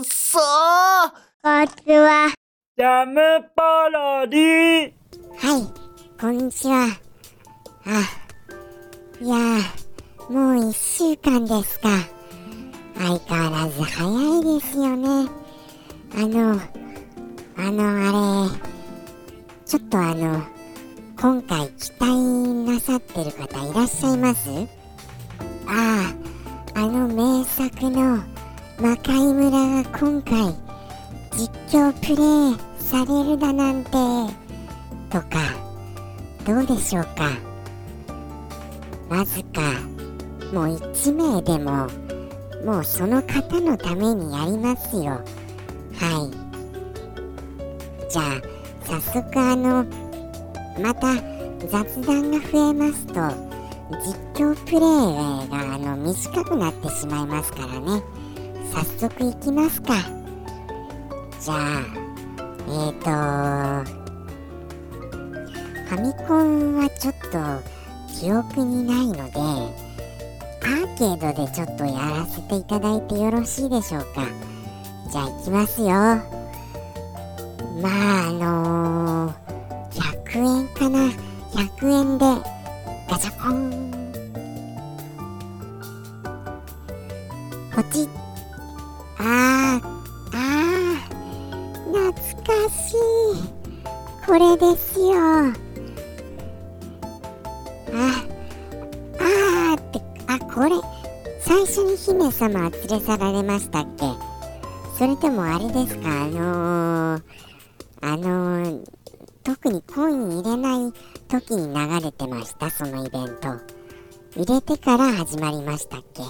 っそー。こんにちは。ジャムパロディ。はい、こんにちは。いやー、もう1週間ですか。相変わらず早いですよね。ちょっと今回期待なさってる方いらっしゃいます？名作の魔界村が今回実況プレイされるだなんてとか、どうでしょうか。わずかもう1名でももうその方のためにやりますよ。はい。じゃあ早速また雑談が増えますと実況プレイが短くなってしまいますからね。早速いきますか。じゃあファミコンはちょっと記憶にないのでアーケードでちょっとやらせていただいてよろしいでしょうか。じゃあいきますよ。100円かな。100円でガチャポン。ポチッ。懐かしい。これですよ。これ最初に姫様は連れ去られましたっけ？それともあれですか、特にコイン入れない時に流れてました。そのイベント入れてから始まりましたっけ？ちょ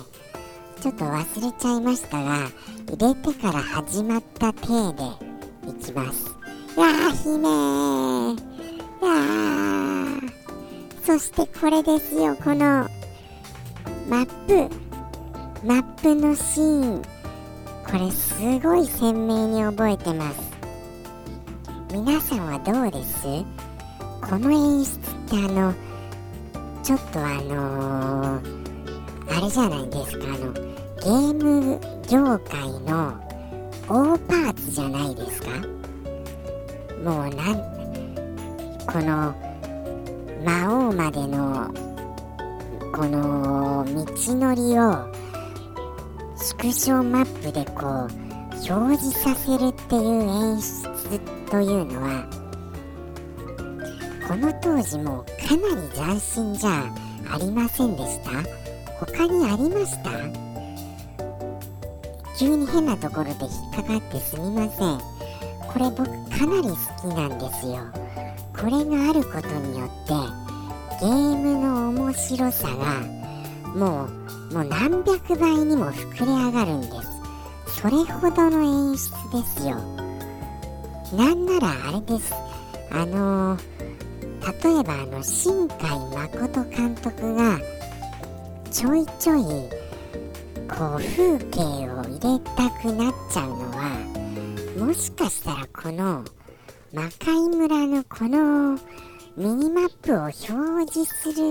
っと忘れちゃいましたが、入れてから始まった体でいきます。わー、姫ー。わー、そしてこれですよ。このマップのシーン、これすごい鮮明に覚えてます。皆さんはどうです？この演出ってちょっとあれじゃないですか、ゲーム業界の大パーツじゃないですか。もうこの魔王までのこの道のりを縮小マップでこう表示させるっていう演出というのはこの当時もかなり斬新じゃありませんでした？他にありました？急に変なところで引っかかってすみません。これ僕かなり好きなんですよ。これがあることによってゲームの面白さがもう何百倍にも膨れ上がるんです。それほどの演出ですよ。なんならあれです。例えば新海誠監督がちょいちょいこう風景を入れたくなっちゃうのは、もしかしたらこの魔界村のこのミニマップを表示する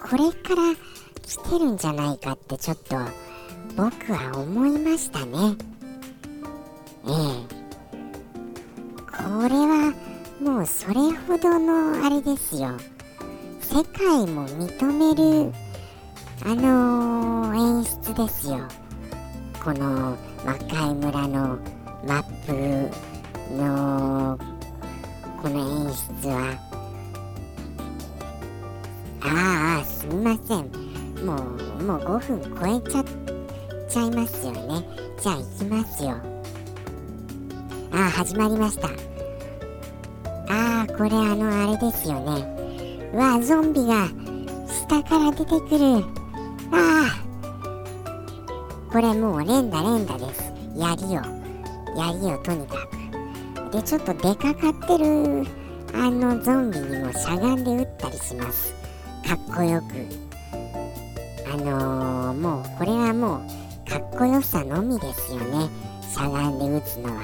これから来てるんじゃないかってちょっと僕は思いましたね。これはもうそれほどのあれですよ。世界も認める演出ですよ。この魔界村のマップのこの演出はすみません。もう5分超えちゃいますよね。じゃあ行きますよ。始まりました。これあれですよね。ゾンビが下から出てくる。これもう連打です。槍をとにかくで、ちょっと出かかってるゾンビにもしゃがんで撃ったりします。かっこよく。もうこれはもうかっこよさのみですよね。しゃがんで打つのは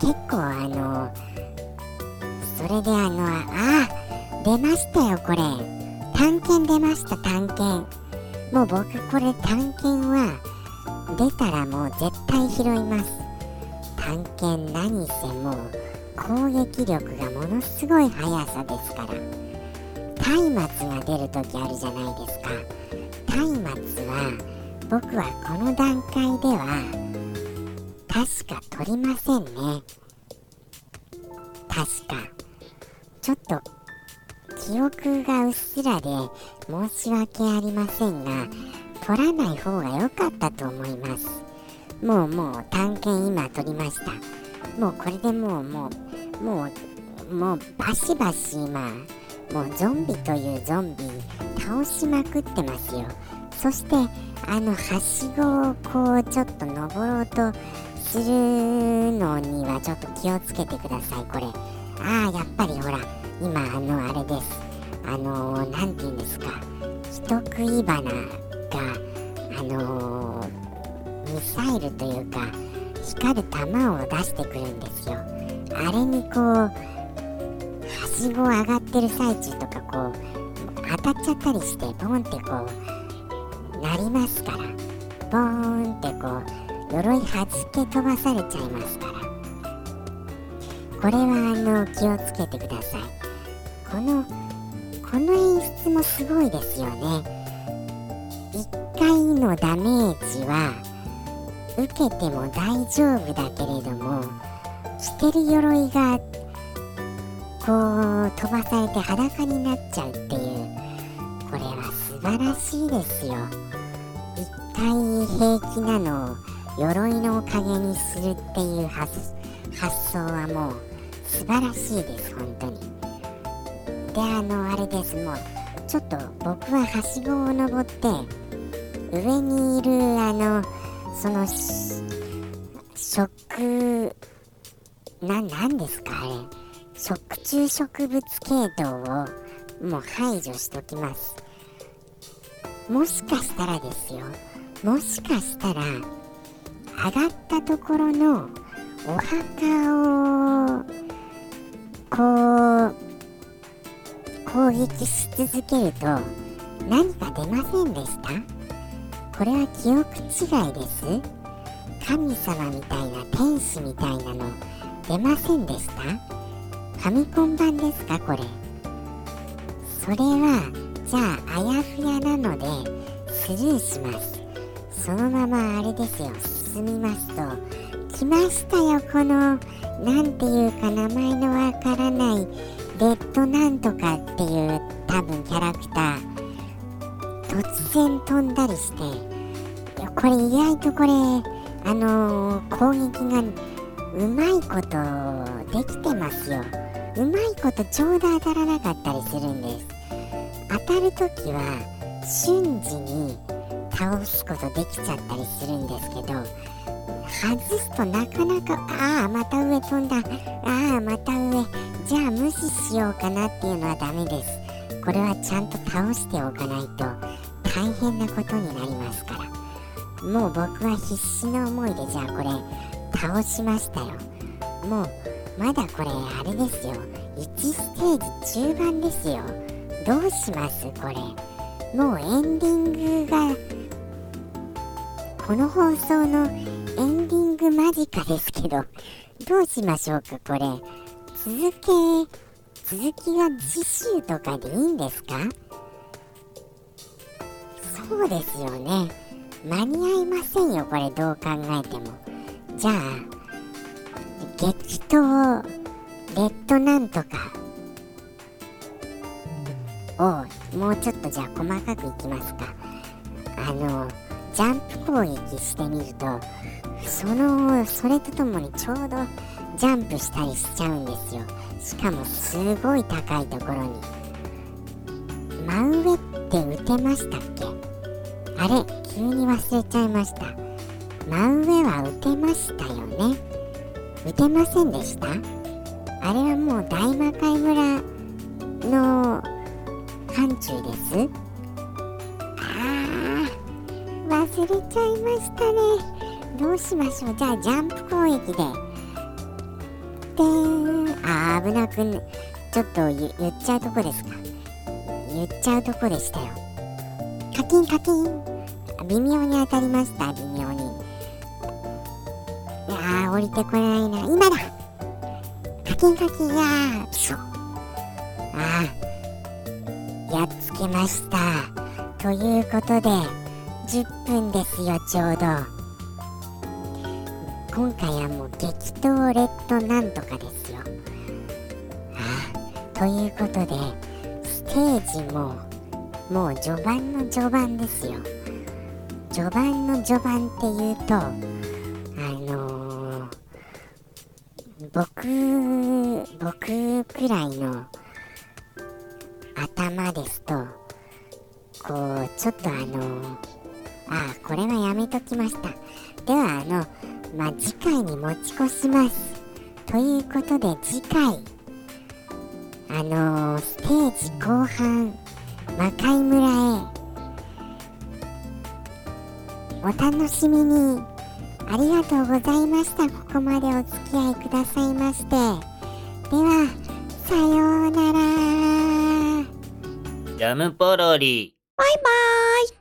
結構それで出ましたよ。これ探検出ました。探検。もう僕これ探検は出たらもう絶対拾います。短剣何せもう攻撃力がものすごい速さですから。松明が出るときあるじゃないですか。松明は僕はこの段階では確か取りませんね。確かちょっと記憶がうっすらで申し訳ありませんが、取らない方が良かったと思います。もう探検今取りました。もうこれでもうバシバシ今もうゾンビというゾンビ倒しまくってますよ。そしてはしごをこうちょっと登ろうとするのにはちょっと気をつけてください。これやっぱりほら今あれです。なんて言うんですか、人食い花がミサイルというか光る弾を出してくるんですよ。あれにこうはしご上がってる最中とかこう当たっちゃったりしてボンってこうなりますから、ボーンってこう鎧弾け飛ばされちゃいますから、これは気をつけてください。この演出もすごいですよね。1回のダメージは受けても大丈夫だけれども、着てる鎧がこう飛ばされて裸になっちゃうっていう、これは素晴らしいですよ。一回平気なのを鎧のおかげにするっていう発想はもう素晴らしいです本当に。であれです、もうちょっと僕ははしごを登って上にいるその食なんですかあれ、食虫植物系統をもう排除しときます。もしかしたらですよ、もしかしたら上がったところのお墓をこう攻撃し続けると何か出ませんでした？これは記憶違いです？神様みたいな、天使みたいなの出ませんでした？ファミコン版ですかこれ。それはじゃああやふやなのでスルーします。そのままあれですよ、進みますと来ましたよ、このなんていうか名前のわからないレッドなんとかっていう多分キャラクター突然飛んだりして、これ意外とこれ攻撃がうまいことできてますよ。うまいことちょうど当たらなかったりするんです。当たるときは瞬時に倒すことできちゃったりするんですけど、外すとなかなかまた上飛んだ、また上、じゃあ無視しようかなっていうのはダメです。これはちゃんと倒しておかないと大変なことになりますから。もう僕は必死の思いでじゃあこれ倒しましたよ。もうまだこれあれですよ、1ステージ中盤ですよ。どうしますこれ。もうエンディングがこの放送のエンディング間近ですけど、どうしましょうかこれ。続きは次週とかでいいんですか？そうですよね、間に合いませんよこれどう考えても。じゃあ激闘レッドなんとかをもうちょっとじゃあ細かくいきますか。ジャンプ攻撃してみるとそれとともにちょうどジャンプしたりしちゃうんですよ。しかもすごい高いところに。真上って打てましたっけ？あれ急に忘れちゃいました。真上は打てましたよね。打てませんでした？あれはもう大魔界村の範疇です。忘れちゃいましたね。どうしましょう。じゃあジャンプ攻撃で危なくちょっと言っちゃうとこですか。言っちゃうとこでしたよ。カキンカキン、微妙に当たりました。微妙にああ、降りてこれないな。今だ。カキンカキンやー。くそ。ああ、やっつけました。ということで、10分ですよ、ちょうど。今回はもう激闘レッドなんとかですよ。ということで、ステージももう序盤の序盤ですよ。序盤の序盤っていうと、僕くらいの頭ですと、こうちょっとこれはやめときました。では次回に持ち越します。ということで、次回ステージ後半魔界村へお楽しみに。ありがとうございました。ここまでお付き合いくださいまして。ではさようなら。ジャムポロリ、バイバイ。